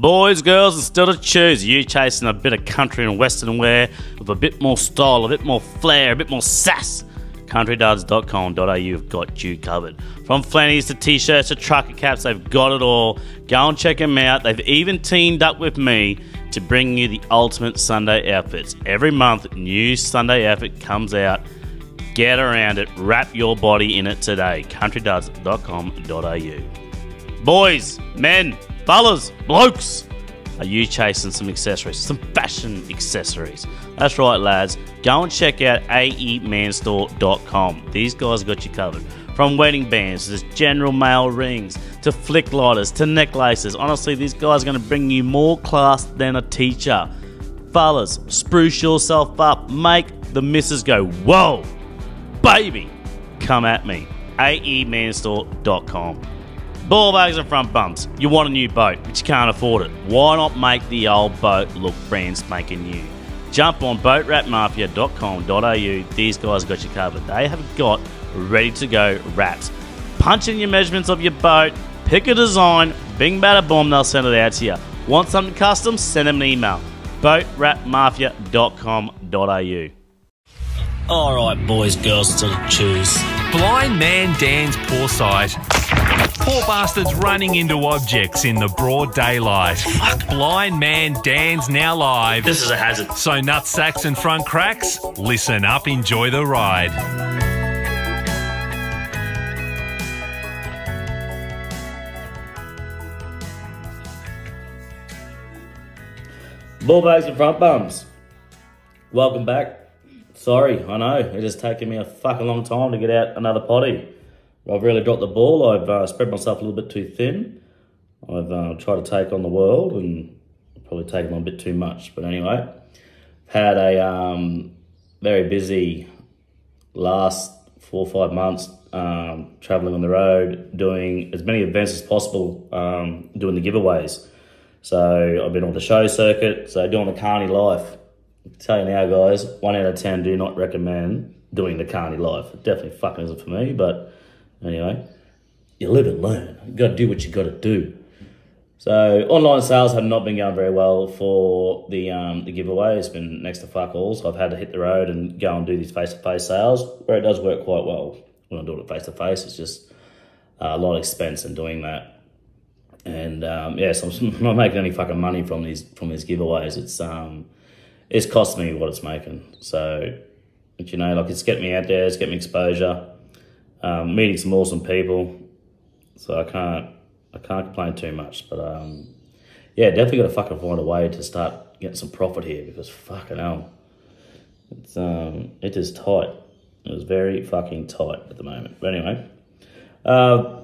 Boys, girls, and still to choose. You chasing a bit of country and western wear with a bit more style, a bit more flair, a bit more sass. Countryduds.com.au have got you covered. From flannies to t-shirts to trucker caps, they've got it all. Go and check them out. They've even teamed up with me to bring you the ultimate Sunday outfits. Every month, new Sunday outfit comes out. Get around it. Wrap your body in it today. Countryduds.com.au. Boys, men, fellas, blokes, are you chasing some accessories, some fashion accessories? That's right, lads. Go and check out aemanstore.com. These guys got you covered. From wedding bands to general male rings to flick lighters to necklaces. Honestly, these guys are going to bring you more class than a teacher. Fellas, spruce yourself up. Make the missus go, whoa, baby, come at me. aemanstore.com. Ball bags and front bumps. You want a new boat, but you can't afford it. Why not make the old boat look brand spanking new? Jump on boatwrapmafia.com.au. These guys got you covered. They have got ready-to-go wraps. Punch in your measurements of your boat, pick a design, bing, bada, boom, they'll send it out to you. Want something custom? Send them an email. boatwrapmafia.com.au. All right, boys, girls, to choose. Blind Man Dan's poor sight. Poor bastards running into objects in the broad daylight. Blind Man Dan's now live. This is a hazard. So nutsacks and front cracks, listen up, enjoy the ride. Ball bags and front bums. Welcome back. Sorry, I know, it has taken me a fucking long time to get out another potty. I've really dropped the ball. I've spread myself a little bit too thin. I've tried to take on the world and probably taken on a bit too much. But anyway, had a very busy last 4 or 5 months travelling on the road, doing as many events as possible, doing the giveaways. So I've been on the show circuit, so doing the carny life. I'll tell you now, guys, 1 out of 10 do not recommend doing the carny life. It definitely fucking isn't for me, but... anyway, you live and learn. You got to do what you got to do. So online sales have not been going very well for the giveaway. It's been next to fuck all. So I've had to hit the road and go and do these face-to-face sales, where it does work quite well. When I do it face-to-face, it's just a lot of expense in doing that. And yes, I'm not making any fucking money from these giveaways. It's cost me what it's making. So, but, you know, like, it's getting me out there. It's getting me exposure. Meeting some awesome people, so I can't complain too much. But yeah, definitely got to fucking find a way to start getting some profit here, because fucking hell, it's it is tight. It was very fucking tight at the moment. But anyway, a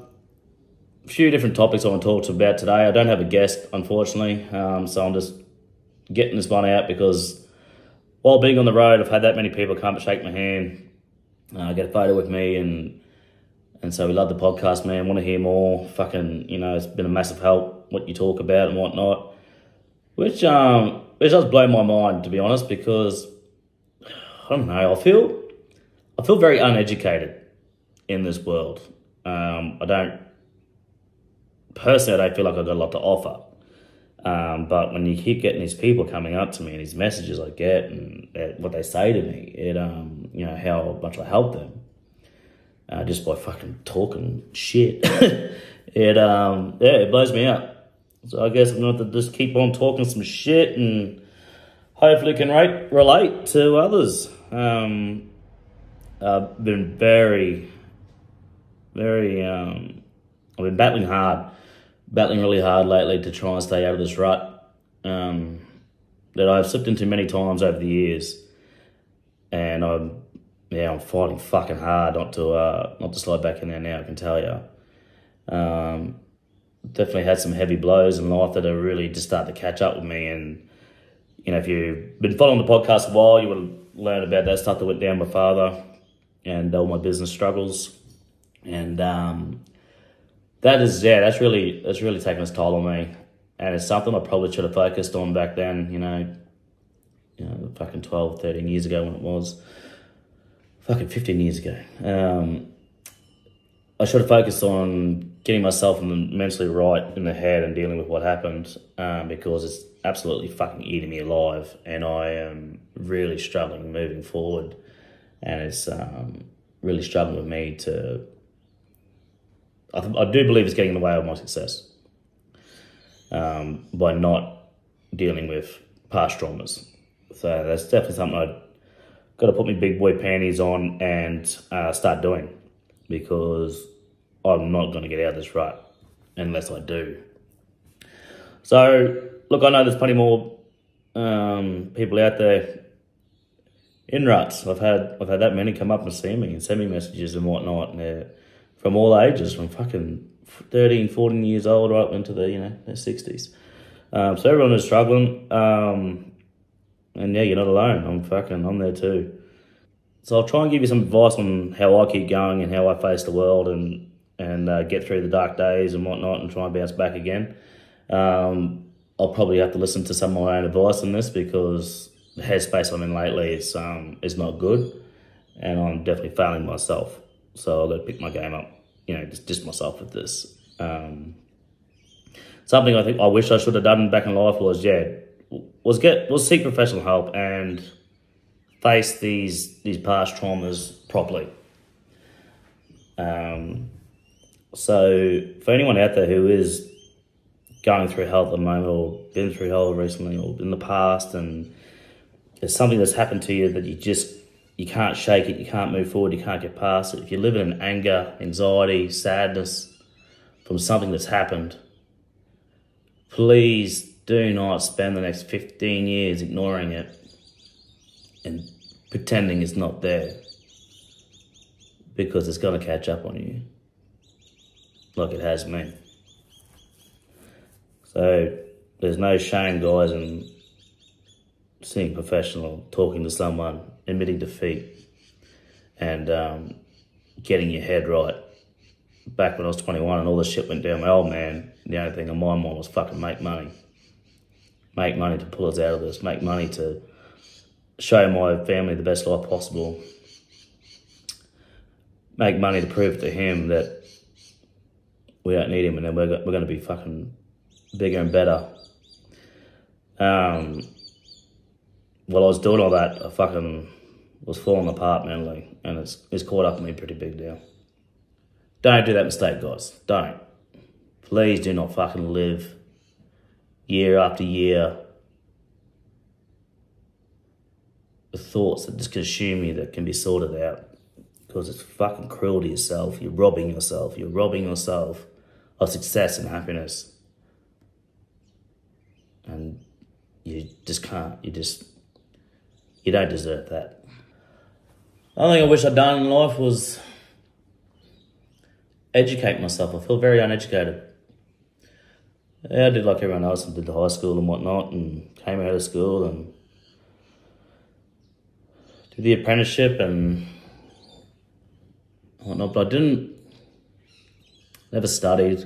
few different topics I want to talk about today. I don't have a guest, unfortunately, so I'm just getting this one out, because while being on the road, I've had that many people come to shake my hand, get a photo with me, and so we love the podcast, man. Want to hear more? Fucking, you know, it's been a massive help what you talk about and whatnot, which does blow my mind, to be honest, because I don't know. I feel very uneducated in this world. I don't feel like I've got a lot to offer. But when you keep getting these people coming up to me and these messages I get and what they say to me, you know, how much I help them. Just by fucking talking shit. It blows me out. So I guess I'm going to have to just keep on talking some shit and hopefully can relate to others. I've been I've been battling really hard lately to try and stay out of this rut that I've slipped into many times over the years. And I'm fighting fucking hard not to slide back in there now, I can tell you. Definitely had some heavy blows in life that are really just starting to catch up with me. And, you know, if you've been following the podcast a while, you would have learned about that stuff that went down with my father and all my business struggles. And that's really taken its toll on me. And it's something I probably should have focused on back then, you know, fucking 12, 13 years ago when it was. Fucking 15 years ago. I should have focused on getting myself mentally right in the head and dealing with what happened, because it's absolutely fucking eating me alive, and I am really struggling moving forward, and it's really struggling with me to... I do believe it's getting in the way of my success by not dealing with past traumas. So that's definitely something I've got to put my big boy panties on and start doing, because I'm not going to get out of this rut unless I do. So, look, I know there's plenty more people out there in ruts. I've had that many come up and see me and send me messages and whatnot, and they're from all ages, from fucking 13, 14 years old right up into the, their 60s. So everyone is struggling, and yeah, you're not alone. I'm there too. So I'll try and give you some advice on how I keep going and how I face the world and get through the dark days and whatnot and try and bounce back again. I'll probably have to listen to some of my own advice on this, because the headspace I'm in lately is not good, and I'm definitely failing myself. So I've got to pick my game up, just myself with this. Something I wish I should have done back in life was seek professional help and face these past traumas properly. So for anyone out there who is going through hell at the moment, or been through hell recently, or in the past, and there's something that's happened to you that you can't shake it, you can't move forward, you can't get past it. If you're living in anger, anxiety, sadness from something that's happened, please do not spend the next 15 years ignoring it and pretending it's not there, because it's going to catch up on you like it has me. So there's no shame, guys, in seeing professional, talking to someone, admitting defeat, and getting your head right. Back when I was 21 and all this shit went down, my old man, the only thing in my mind was fucking make money. Make money to pull us out of this. Make money to show my family the best life possible. Make money to prove to him that we don't need him, and then we're going to be fucking bigger and better. While I was doing all that, I fucking was falling apart mentally, and it's caught up in me pretty big now. Don't do that mistake, guys. Don't. Please do not fucking live year after year with thoughts that just consume you that can be sorted out, because it's fucking cruel to yourself. You're robbing yourself. You're robbing yourself of success and happiness. And you just can't. You don't deserve that. The only thing I wish I'd done in life was educate myself. I feel very uneducated. Yeah, I did like everyone else and did the high school and whatnot, and came out of school and did the apprenticeship and whatnot, but I never studied.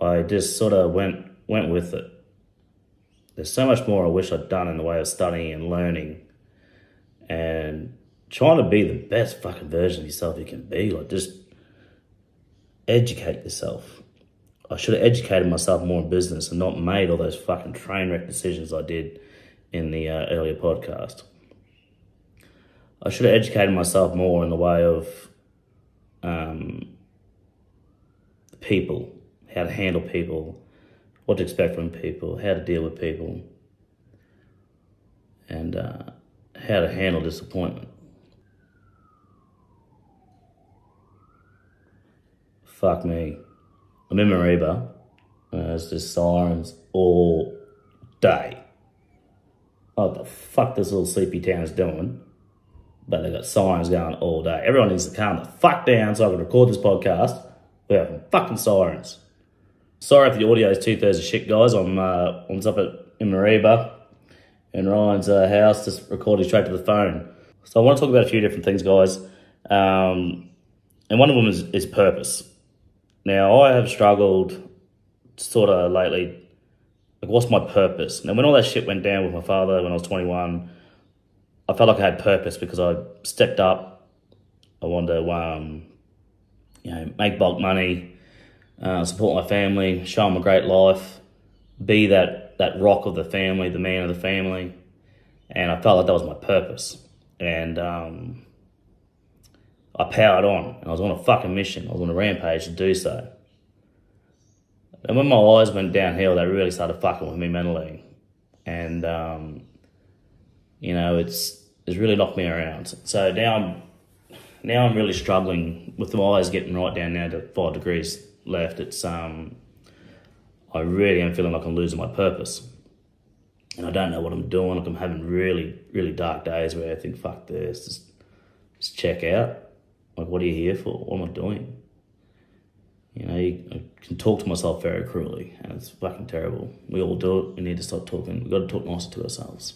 I just sort of went with it. There's so much more I wish I'd done in the way of studying and learning and trying to be the best fucking version of yourself you can be. Like, just educate yourself. I should have educated myself more in business and not made all those fucking train wreck decisions I did in the earlier podcast. I should have educated myself more in the way of people, how to handle people, what to expect from people, how to deal with people, and how to handle disappointment. Fuck me. I'm in Mariba, and it's just sirens all day. Oh, what the fuck this little sleepy town's doing, but they got sirens going all day. Everyone needs to calm the fuck down so I can record this podcast. We're having fucking sirens. Sorry if the audio is 2 thirds of shit, guys. I'm just up in Mariba in Ryan's house, just recording straight to the phone. So I want to talk about a few different things, guys. And one of them is purpose. Now, I have struggled sort of lately, like, what's my purpose? Now, when all that shit went down with my father when I was 21, I felt like I had purpose because I stepped up. I wanted to make bulk money. support my family, show them a great life, be that rock of the family, the man of the family. And I felt like that was my purpose. And I powered on, and I was on a fucking mission. I was on a rampage to do so. And when my eyes went downhill, they really started fucking with me mentally. And, you know, it's really knocked me around. So now I'm really struggling with my eyes getting right down now to 5 degrees left. It's, I really am feeling like I'm losing my purpose. And I don't know what I'm doing. Like, I'm having really, really dark days where I think, fuck this, just check out. Like, what are you here for? What am I doing? You know, I can talk to myself very cruelly, and it's fucking terrible. We all do it. We need to stop talking. We've got to talk nicer to ourselves.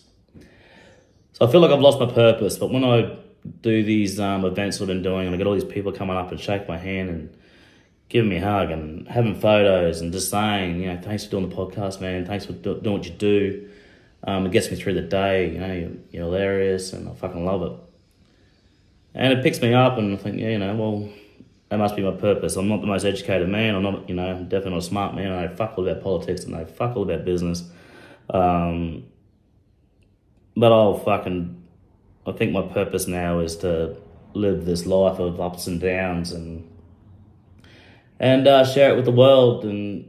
So I feel like I've lost my purpose, but when I do these events that I've been doing, and I get all these people coming up and shake my hand and giving me a hug and having photos and just saying, you know, thanks for doing the podcast, man. Thanks for doing what you do. It gets me through the day. You know, you're hilarious, and I fucking love it. And it picks me up, and I think, yeah, you know, well, that must be my purpose. I'm not the most educated man. I'm not, you know, I'm definitely not a smart man. I know fuck all about politics, and I know fuck all about business. But I think my purpose now is to live this life of ups and downs, and share it with the world, and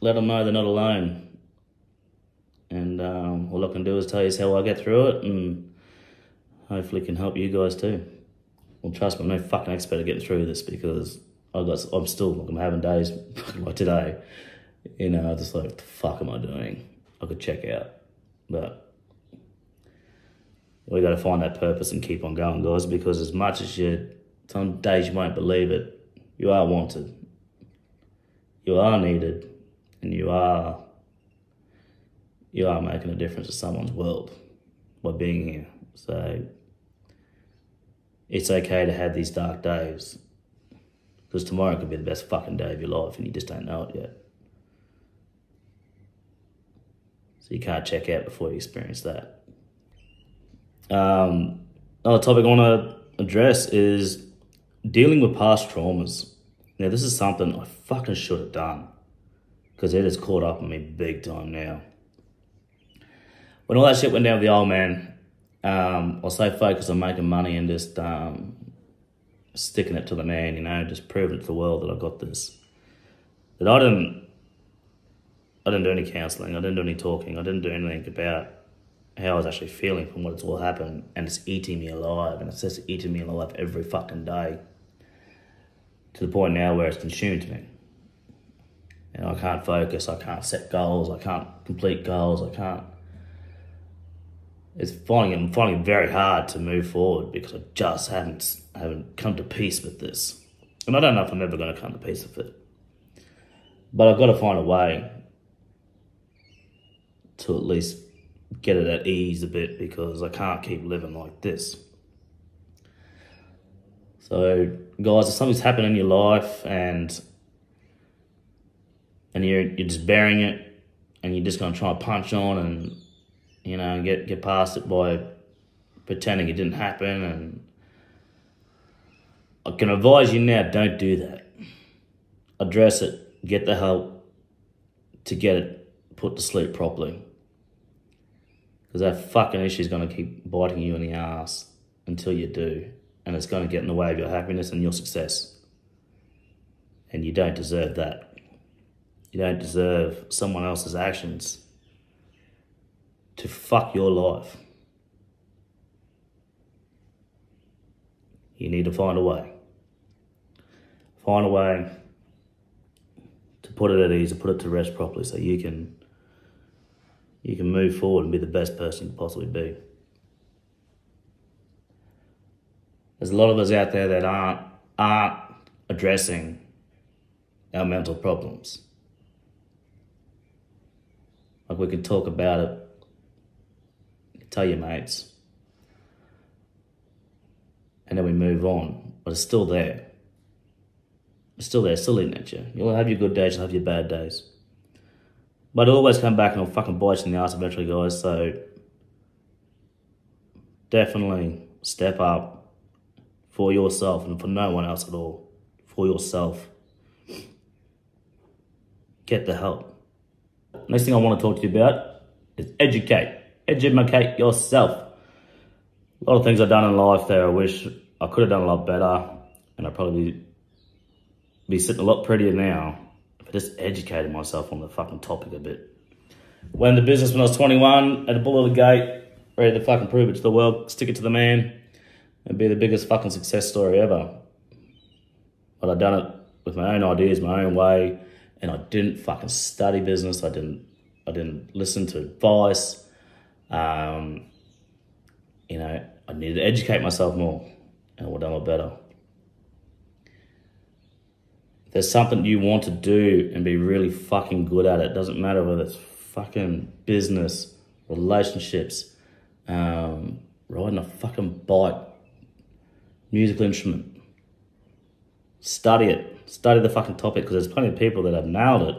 let them know they're not alone. And all I can do is tell you how I get through it, and hopefully can help you guys too. Well, trust me, I'm no fucking expert at getting through this, because I'm still, like, I'm having days like today. You know, just like, what the fuck am I doing? I could check out. But we got to find that purpose and keep on going, guys, because as much as some days you won't believe it, you are wanted, you are needed, and you are making a difference to someone's world by being here. So it's okay to have these dark days, because tomorrow could be the best fucking day of your life, and you just don't know it yet. So you can't check out before you experience that. Another topic I want to address is dealing with past traumas. Now, this is something I fucking should have done, because it has caught up on me big time now. When all that shit went down with the old man, I was so focused on making money and just sticking it to the man, you know, just proving it to the world that I got this. That I didn't do any counselling, I didn't do any talking, I didn't do anything about how I was actually feeling from what it's all happened, and it's eating me alive, and it's just eating me alive every fucking day, to the point now where it's consumed me. And I can't focus, I can't set goals, I can't complete goals, I can't. I'm finding it very hard to move forward, because I just haven't come to peace with this. And I don't know if I'm ever going to come to peace with it. But I've got to find a way to at least get it at ease a bit, because I can't keep living like this. So, guys, if something's happened in your life and you're just bearing it, and you're just going to try and punch on and, you know, get past it by pretending it didn't happen. And I can advise you now, don't do that. Address it, get the help to get it put to sleep properly. Because that fucking issue is going to keep biting you in the ass until you do. And it's going to get in the way of your happiness and your success. And you don't deserve that. You don't deserve someone else's actions to fuck your life. You need to find a way. Find a way to put it at ease, to put it to rest properly, so you can move forward and be the best person you possibly be. There's a lot of us out there that aren't addressing our mental problems. Like, we can talk about it, tell your mates, and then we move on. But it's still there. It's still there, still in at you. You'll have your good days, you'll have your bad days. But it'll always come back, and it'll fucking bite you in the ass eventually, guys. So definitely step up for yourself, and for no one else at all. For yourself. get the help. Next thing I want to talk to you about is educate. Educate yourself. A lot of things I've done in life there I wish I could have done a lot better, and I'd probably be sitting a lot prettier now if I just educated myself on the fucking topic a bit. Went into business when I was 21, had a bullet at the gate, ready to fucking prove it to the world, stick it to the man, and be the biggest fucking success story ever. But I'd done it with my own ideas, my own way, and I didn't fucking study business. I didn't listen to advice. You know, I needed to educate myself more, and I would have done a lot better. If there's something you want to do and be really fucking good at it, doesn't matter whether it's fucking business, relationships, riding a fucking bike, musical instrument. Study it. Study the fucking topic, because there's plenty of people that have nailed it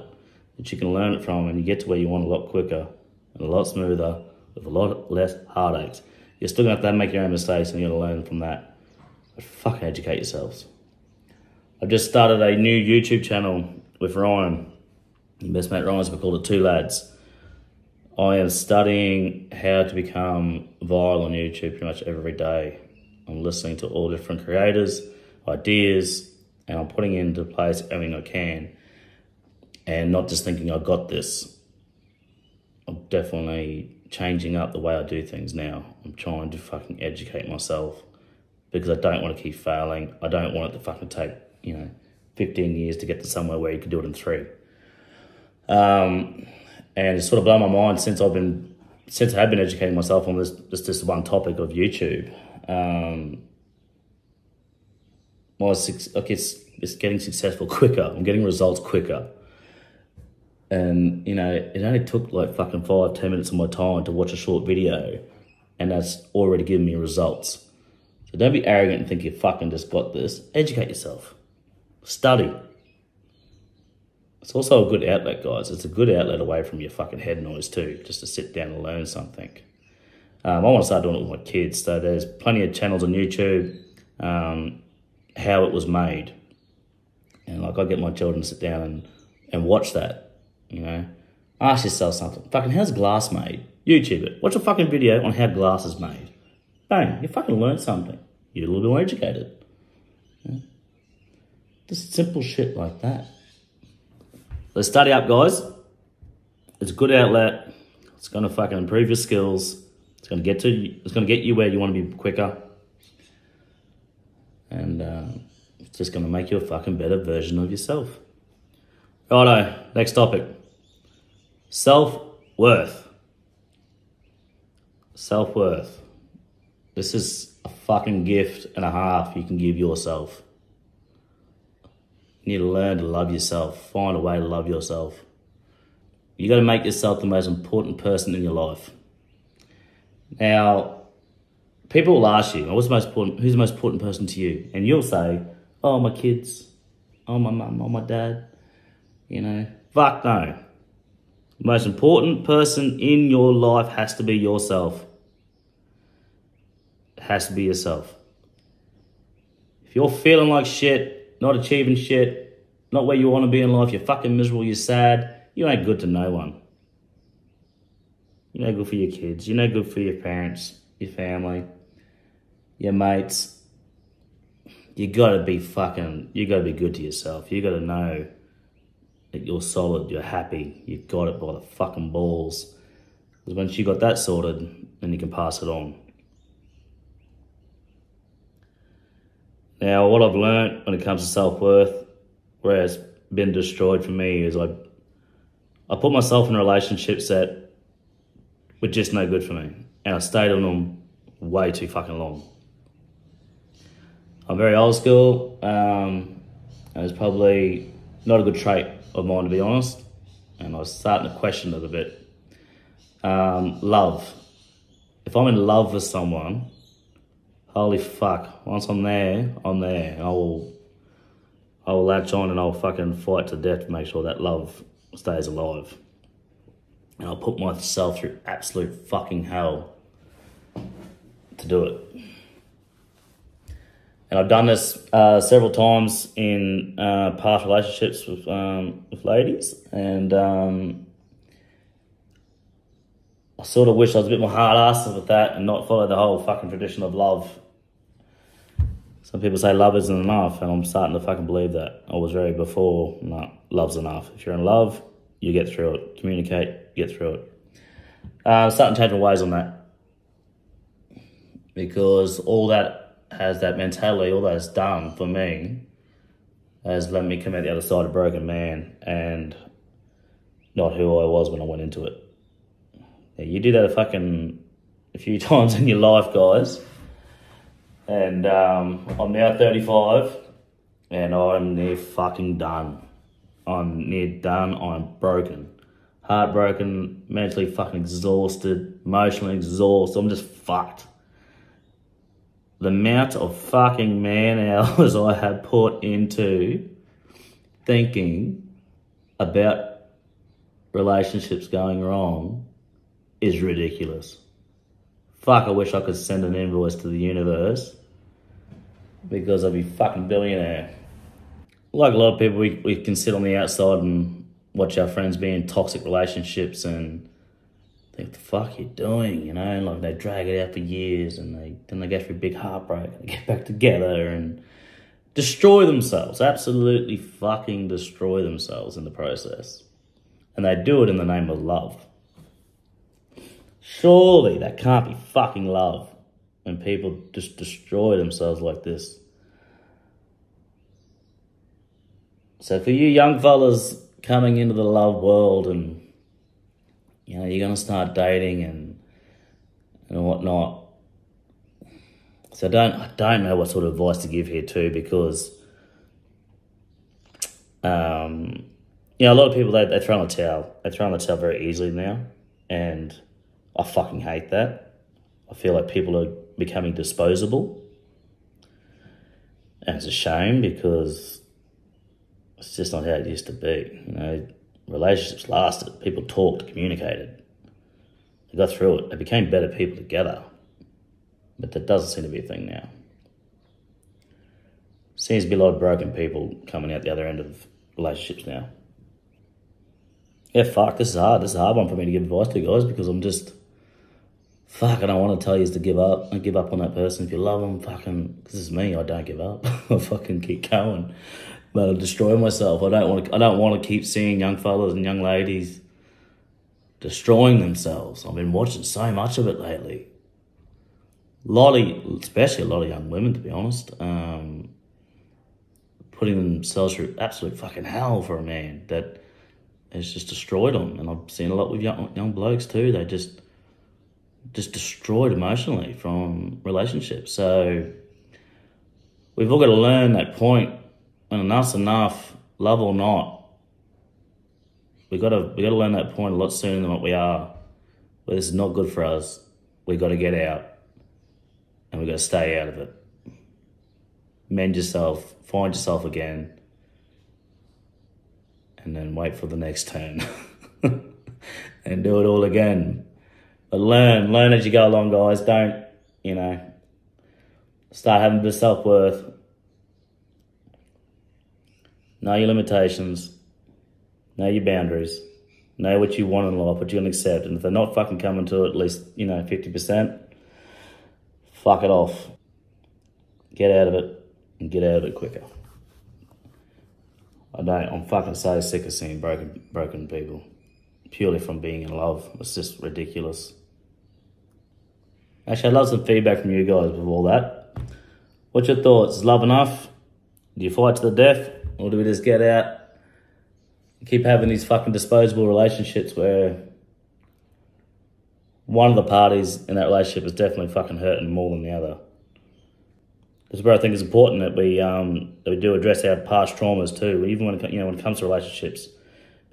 that you can learn it from, and you get to where you want a lot quicker and a lot smoother with a lot less heartaches. You're still going to have to make your own mistakes, and you're going to learn from that. But fucking educate yourselves. I've just started a new YouTube channel with Ryan. My best mate Ryan's, we called it Two Lads. I am studying how to become viral on YouTube pretty much every day. I'm listening to all different creators, ideas, and I'm putting it into place everything I can, and not just thinking I got this. I'm definitely changing up the way I do things now. I'm trying to fucking educate myself, because I don't want to keep failing. I don't want it to fucking take, 15 years to get to somewhere where you can do it in 3. And it's sort of blown my mind since I have been educating myself on this one topic of YouTube. It's getting successful quicker. I'm getting results quicker. And, it only took like fucking 5-10 minutes of my time to watch a short video, and that's already giving me results. So don't be arrogant and think you fucking just got this. Educate yourself. Study. It's also a good outlet, guys. It's a good outlet away from your fucking head noise too, just to sit down and learn something. I want to start doing it with my kids. So there's plenty of channels on YouTube, how it was made. And I get my children to sit down and watch that, Ask yourself something. Fucking how's glass made? YouTube it. Watch a fucking video on how glass is made. Bang, you fucking learn something. You're a little bit more educated. Yeah. Just simple shit like that. Let's study up, guys. It's a good outlet. It's going to fucking improve your skills. It's going to get you where you want to be quicker. And it's just going to make you a fucking better version of yourself. Righto, next topic. Self-worth. Self-worth. This is a fucking gift and a half you can give yourself. You need to learn to love yourself. Find a way to love yourself. You got to make yourself the most important person in your life. Now, people will ask you, who's the most important person to you? And you'll say, oh, my kids. Oh, my mum. Oh, my dad. Fuck no. The most important person in your life has to be yourself. It has to be yourself. If you're feeling like shit, not achieving shit, not where you want to be in life, you're fucking miserable, you're sad, you ain't good to no one. You're no good for your kids, you're no good for your parents, your family, your mates. You gotta be good to yourself. You gotta know that you're solid, you're happy, you got it by the fucking balls. Because once you got that sorted, then you can pass it on. Now, what I've learned when it comes to self-worth, where it's been destroyed for me, is I put myself in relationships that were just no good for me, and I stayed in them way too fucking long. I'm very old school, and it's probably not a good trait of mine, to be honest, and I was starting to question it a bit. Love. If I'm in love with someone, holy fuck, once I'm there. I will latch on, and I'll fucking fight to death to make sure that love stays alive. And I'll put myself through absolute fucking hell to do it. And I've done this several times in past relationships with ladies, and I sort of wish I was a bit more hard-assed with that and not follow the whole fucking tradition of love. Some people say love isn't enough, and I'm starting to fucking believe that. I was very before, no, love's enough. If you're in love, you get through it. Communicate, get through it. I'm starting to change my ways on that, because all that has that mentality, all that's done for me, has let me come out the other side a broken man and not who I was when I went into it. Now, you do that a few times in your life, guys. And I'm now 35, and I'm near fucking done. I'm near done. I'm broken. Heartbroken, mentally fucking exhausted, emotionally exhausted. I'm just fucked. The amount of fucking man hours I have put into thinking about relationships going wrong is ridiculous. Fuck, I wish I could send an invoice to the universe, because I'd be fucking billionaire. Like a lot of people, we can sit on the outside and watch our friends be in toxic relationships and think, what the fuck you're doing, you know? And like, they drag it out for years, and then they go through a big heartbreak and they get back together and destroy themselves, absolutely fucking destroy themselves in the process. And they do it in the name of love. Surely that can't be fucking love when people just destroy themselves like this. So for you young fellas coming into the love world, and you know, you're going to start dating and whatnot. So I don't know what sort of advice to give here too, because you know, a lot of people, they throw in the towel. They throw in the towel very easily now, and I fucking hate that. I feel like people are becoming disposable. And it's a shame, because it's just not how it used to be. You know, relationships lasted. People talked, communicated. They got through it. They became better people together. But that doesn't seem to be a thing now. Seems to be a lot of broken people coming out the other end of relationships now. Yeah, fuck, this is hard. This is a hard one for me to give advice to, guys, because I'm just... Fuck, I don't want to tell you to give up. I give up on that person. If you love them, fucking... Because it's me, I don't give up. I fucking keep going. But I'll destroy myself. I don't want to keep seeing young fellas and young ladies destroying themselves. I've been watching so much of it lately. Especially a lot of young women, to be honest. Putting themselves through absolute fucking hell for a man that... It's just destroyed them. And I've seen a lot with young blokes too. They just destroyed emotionally from relationships. So we've all got to learn that point when enough's enough, love or not. We've got to learn that point a lot sooner than what we are. But this is not good for us. We've got to get out, and we've got to stay out of it. Mend yourself, find yourself again, and then wait for the next turn and do it all again. But learn as you go along, guys. Don't, you know, start having a bit of self-worth. Know your limitations. Know your boundaries. Know what you want in life, what you can accept. And if they're not fucking coming to at least, you know, 50%, fuck it off. Get out of it, and get out of it quicker. I'm fucking so sick of seeing broken people purely from being in love. It's just ridiculous. Actually, I'd love some feedback from you guys with all that. What's your thoughts? Is love enough? Do you fight to the death? Or do we just get out and keep having these fucking disposable relationships where one of the parties in that relationship is definitely fucking hurting more than the other? This is where I think it's important that we do address our past traumas too, even when it comes to relationships,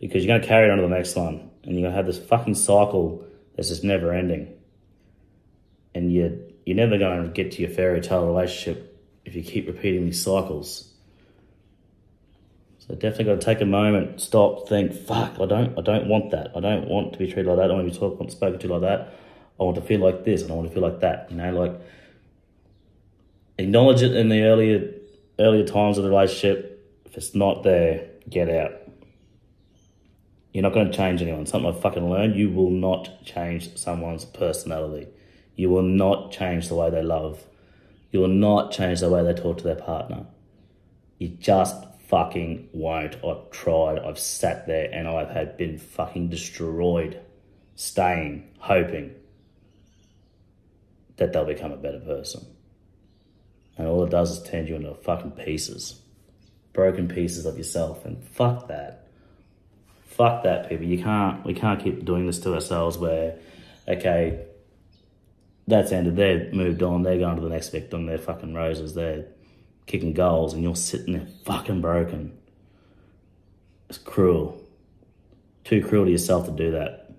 because you're going to carry it on to the next one, and you're going to have this fucking cycle that's just never ending, and you're never going to get to your fairy tale relationship if you keep repeating these cycles. So definitely got to take a moment, stop, think. Fuck, I don't want that. I don't want to be treated like that. I don't want to be spoken to like that. I want to feel like this, and I want to feel like that. You know, like. Acknowledge it in the earlier times of the relationship. If it's not there, get out. You're not going to change anyone. Something I fucking learned, you will not change someone's personality. You will not change the way they love. You will not change the way they talk to their partner. You just fucking won't. I've tried. I've sat there and I've been fucking destroyed, staying, hoping that they'll become a better person. And all it does is turn you into fucking pieces. Broken pieces of yourself. And fuck that. Fuck that, people. We can't keep doing this to ourselves where, okay, that's ended. They've moved on. They're going to the next victim. They're fucking roses. They're kicking goals. And you're sitting there fucking broken. It's cruel. Too cruel to yourself to do that.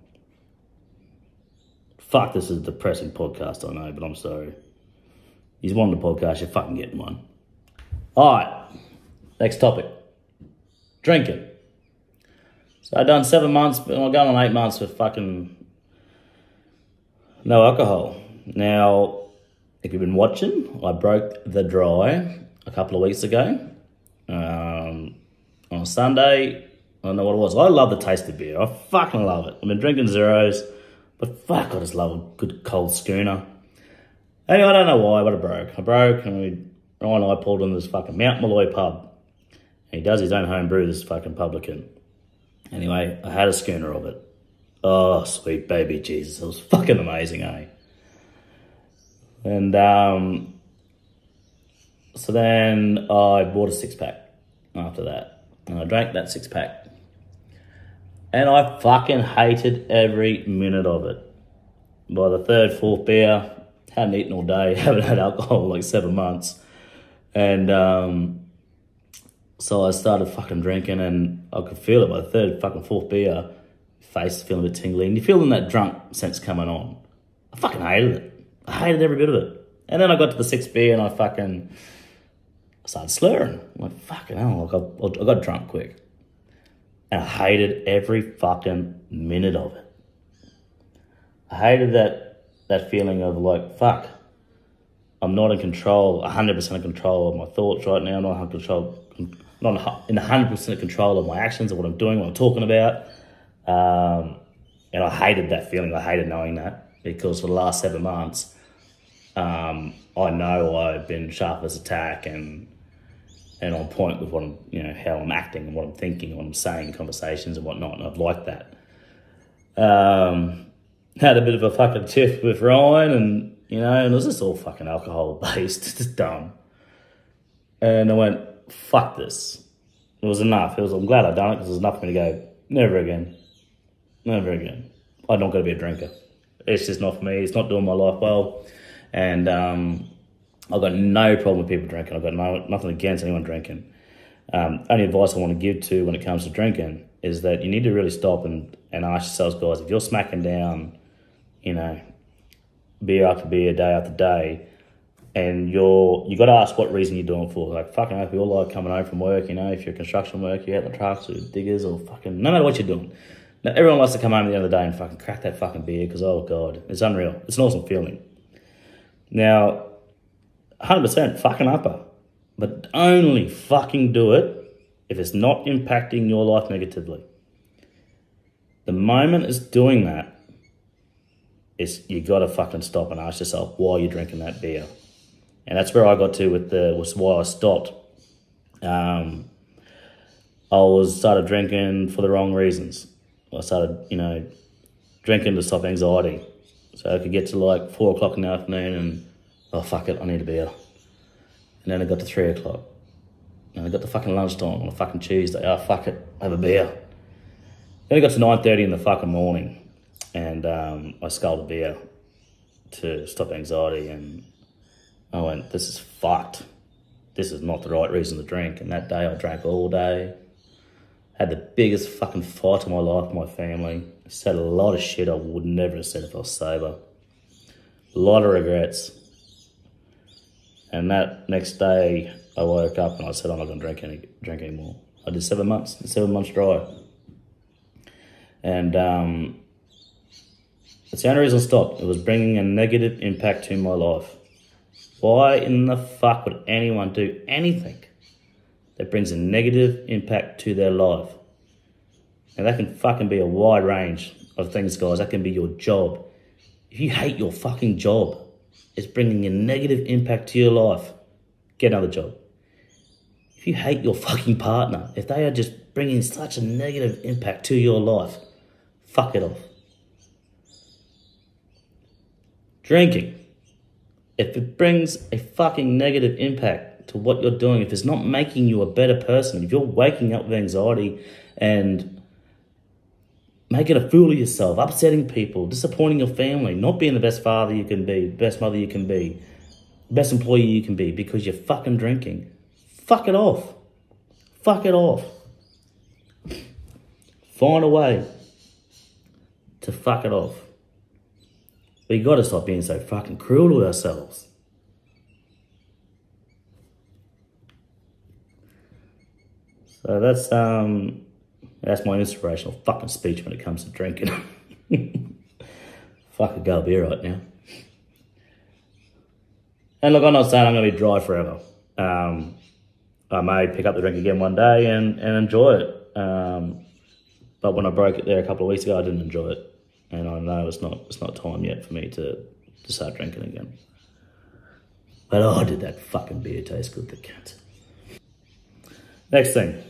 Fuck, this is a depressing podcast, I know, but I'm sorry. You wanted a podcast, you're fucking getting one. All right, next topic. Drinking. So I've done 7 months, but I'm going on 8 months with fucking no alcohol. Now, if you've been watching, I broke the dry a couple of weeks ago. On a Sunday, I don't know what it was. I love the taste of beer. I fucking love it. I've been drinking zeros, but fuck, I just love a good cold schooner. Anyway, I don't know why, but I broke, and Ryan and I pulled into this fucking Mount Malloy pub. And he does his own home brew, this fucking publican. Anyway, I had a schooner of it. Oh, sweet baby Jesus. It was fucking amazing, eh? And so then I bought a six-pack after that. And I drank that six-pack. And I fucking hated every minute of it. By the third, fourth beer, hadn't eaten all day, haven't had alcohol in like 7 months. And so I started fucking drinking, and I could feel it by the third fucking fourth beer. Face feeling a bit tingly, and you're feeling that drunk sense coming on. I fucking hated it. I hated every bit of it. And then I got to the sixth beer and I fucking started slurring. I'm like, fucking hell, I got drunk quick. And I hated every fucking minute of it. I hated that feeling of like, fuck, I'm not in control, 100% in control of my thoughts right now. I'm not in 100% control of my actions, of what I'm doing, what I'm talking about. And I hated that feeling. I hated knowing that, because for the last 7 months, I know I've been sharp as a tack and on point with what I'm, how I'm acting and what I'm thinking, what I'm saying, conversations and whatnot. And I've liked that. Had a bit of a fucking tiff with Ryan, and, and it was just all fucking alcohol-based, just dumb. And I went, fuck this. It was enough. I'm glad I'd done it, because it was enough for me to go, never again. Never again. I'm not going to be a drinker. It's just not for me. It's not doing my life well. And I've got no problem with people drinking. I've got nothing against anyone drinking. Only advice I want to give to when it comes to drinking is that you need to really stop and ask yourselves, guys, if you're smacking down, beer after beer, day after day, and you got to ask what reason you're doing it for. Like, fucking hell, we all like coming home from work, if you're construction work, you're out in the trucks or diggers or fucking, no matter what you're doing. Now, everyone likes to come home at the end of the day and fucking crack that fucking beer, because, oh, God, it's unreal. It's an awesome feeling. Now, 100% fucking upper, but only fucking do it if it's not impacting your life negatively. The moment it's doing that, you got to fucking stop and ask yourself why you're drinking that beer. And that's where I got to was why I stopped. I started drinking for the wrong reasons. I started, drinking to stop anxiety. So I could get to like 4 o'clock in the afternoon and, oh, fuck it, I need a beer. And then I got to 3 o'clock. And I got to fucking lunchtime on a fucking Tuesday. Oh, fuck it, have a beer. Then I got to 9:30 in the fucking morning. And I sculled a beer to stop anxiety, and I went, this is fucked. This is not the right reason to drink. And that day I drank all day. Had the biggest fucking fight of my life with my family. Said a lot of shit I would never have said if I was sober. A lot of regrets. And that next day I woke up and I said, I'm not going to drink anymore. I did 7 months. 7 months dry. And it's the only reason I stopped. It was bringing a negative impact to my life. Why in the fuck would anyone do anything that brings a negative impact to their life? Now, that can fucking be a wide range of things, guys. That can be your job. If you hate your fucking job, it's bringing a negative impact to your life, get another job. If you hate your fucking partner, if they are just bringing such a negative impact to your life, fuck it off. Drinking. If it brings a fucking negative impact to what you're doing, if it's not making you a better person, if you're waking up with anxiety and making a fool of yourself, upsetting people, disappointing your family, not being the best father you can be, best mother you can be, best employee you can be because you're fucking drinking, fuck it off. Fuck it off. Find a way to fuck it off. We got to stop being so fucking cruel to ourselves. So that's my inspirational fucking speech when it comes to drinking. Fuck a go beer right now. And look, I'm not saying I'm going to be dry forever. I may pick up the drink again one day and enjoy it. But when I broke it there a couple of weeks ago, I didn't enjoy it. And I know it's not time yet for me to start drinking again. But oh, did that fucking beer taste good, the cunt. Next thing.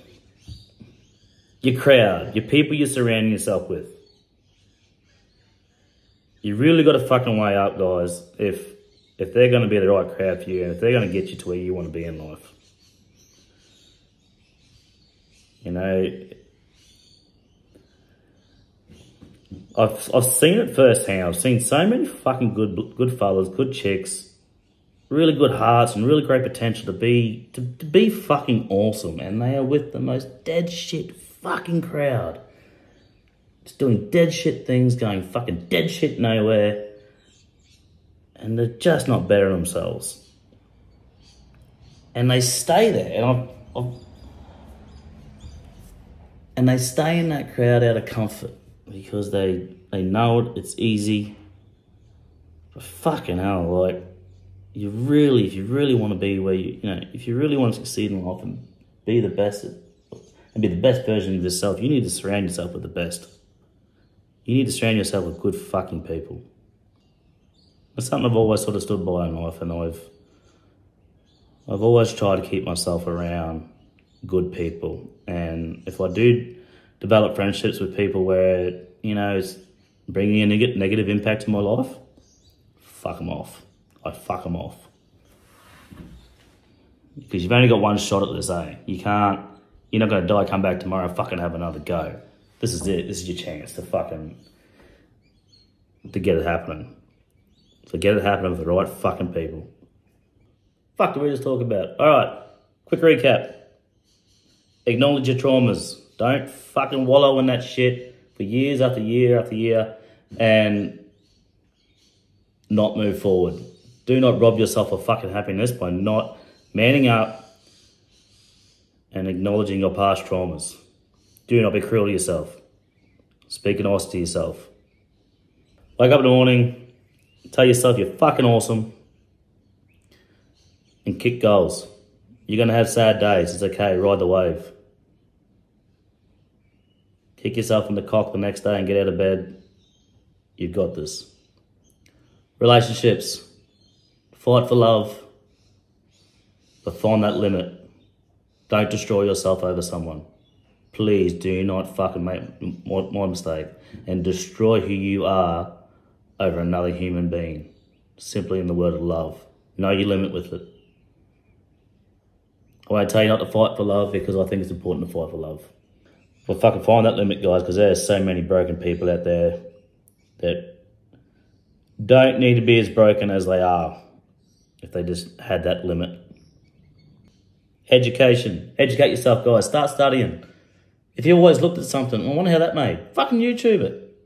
Your crowd, your people you're surrounding yourself with. You really got to fucking weigh up, guys, if they're going to be the right crowd for you and if they're going to get you to where you want to be in life. You know, I've seen it firsthand. I've seen so many fucking good fellas, good chicks, really good hearts and really great potential to be fucking awesome, and they are with the most dead shit fucking crowd. Just doing dead shit things, going fucking dead shit nowhere. And they're just not better themselves. And they stay there. And they stay in that crowd out of comfort because they know it's easy. But fucking hell, like, if you really want to be where if you really want to succeed in life and be the best at and be the best version of yourself, you need to surround yourself with the best. You need to surround yourself with good fucking people. That's something I've always sort of stood by in life, and I've always tried to keep myself around good people. And if I do develop friendships with people where, it's bringing a negative impact to my life, fuck them off. I fuck them off. Because you've only got one shot at this, eh? You're not going to die, come back tomorrow, fucking have another go. This is it. This is your chance to get it happening. So get it happening with the right fucking people. Fuck did we just talk about? All right, quick recap. Acknowledge your traumas. Don't fucking wallow in that shit for years after year after year and not move forward. Do not rob yourself of fucking happiness by not manning up and acknowledging your past traumas. Do not be cruel to yourself. Speak nice to yourself. Wake up in the morning, tell yourself you're fucking awesome, and kick goals. You're going to have sad days. It's okay. Ride the wave. Kick yourself in the cock the next day and get out of bed. You've got this. Relationships. Fight for love, but find that limit. Don't destroy yourself over someone. Please do not fucking make my mistake and destroy who you are over another human being. Simply in the word of love. Know your limit with it. I won't tell you not to fight for love because I think it's important to fight for love. But fucking find that limit, guys, because there's so many broken people out there that don't need to be as broken as they are if they just had that limit. Education. Educate yourself, guys. Start studying. If you always looked at something, I wonder how that made. Fucking YouTube it.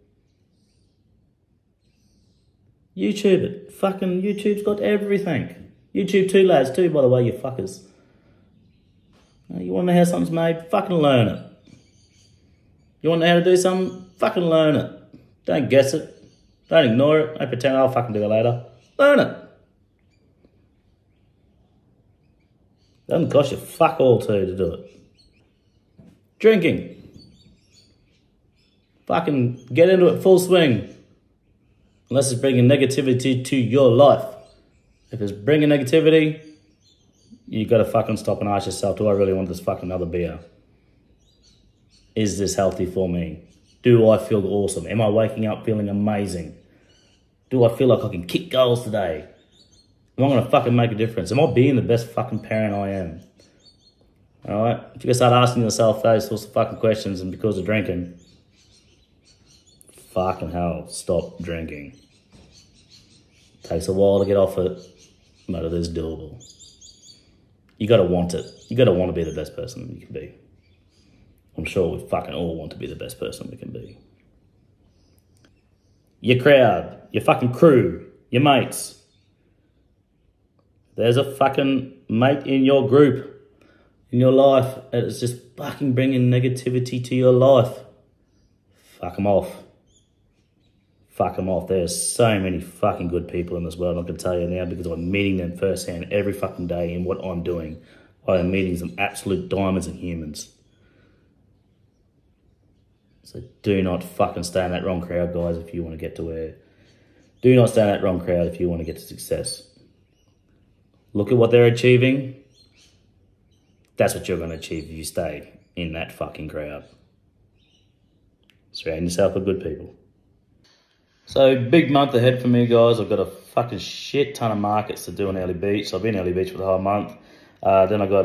YouTube it. Fucking YouTube's got everything. YouTube too, lads, too, by the way, you fuckers. You want to know how something's made? Fucking learn it. You want to know how to do something? Fucking learn it. Don't guess it. Don't ignore it. Don't pretend I'll fucking do it later. Learn it. Doesn't cost you fuck all to do it. Drinking. Fucking get into it full swing. Unless it's bringing negativity to your life. If it's bringing negativity, you got to fucking stop and ask yourself, do I really want this fucking other beer? Is this healthy for me? Do I feel awesome? Am I waking up feeling amazing? Do I feel like I can kick goals today? Am I going to fucking make a difference? Am I being the best fucking parent I am? All right? If you can start asking yourself those sorts of fucking questions and because of drinking, fucking hell, stop drinking. Takes a while to get off it, but it is doable. You got to want it. You got to want to be the best person you can be. I'm sure we fucking all want to be the best person we can be. Your crowd, your fucking crew, your mates. There's a fucking mate in your group, in your life, that is just fucking bringing negativity to your life. Fuck them off. Fuck them off. There's so many fucking good people in this world. I can tell you now because I'm meeting them firsthand every fucking day in what I'm doing. I am meeting some absolute diamonds and humans. So do not fucking stay in that wrong crowd, guys, if you want to get to where... Do not stay in that wrong crowd if you want to get to success. Look at what they're achieving. That's what you're going to achieve if you stay in that fucking crowd. Surround yourself with good people. So, big month ahead for me, guys. I've got a fucking shit ton of markets to do in Airlie Beach. So I've been in Airlie Beach for the whole month. Then I got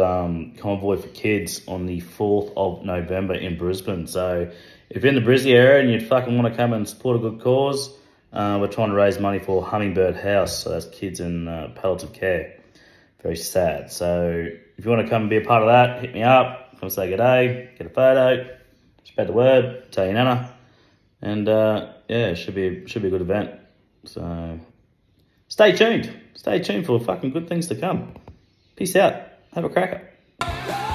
Convoy for Kids on the 4th of November in Brisbane. So, if you're in the Brisbane area and you fucking want to come and support a good cause, we're trying to raise money for Hummingbird House. So, that's kids in palliative care. Very sad. So, if you want to come and be a part of that, hit me up. Come say good day, get a photo, spread the word, tell your nana. And, yeah, it should be a good event. So, stay tuned. Stay tuned for fucking good things to come. Peace out. Have a cracker.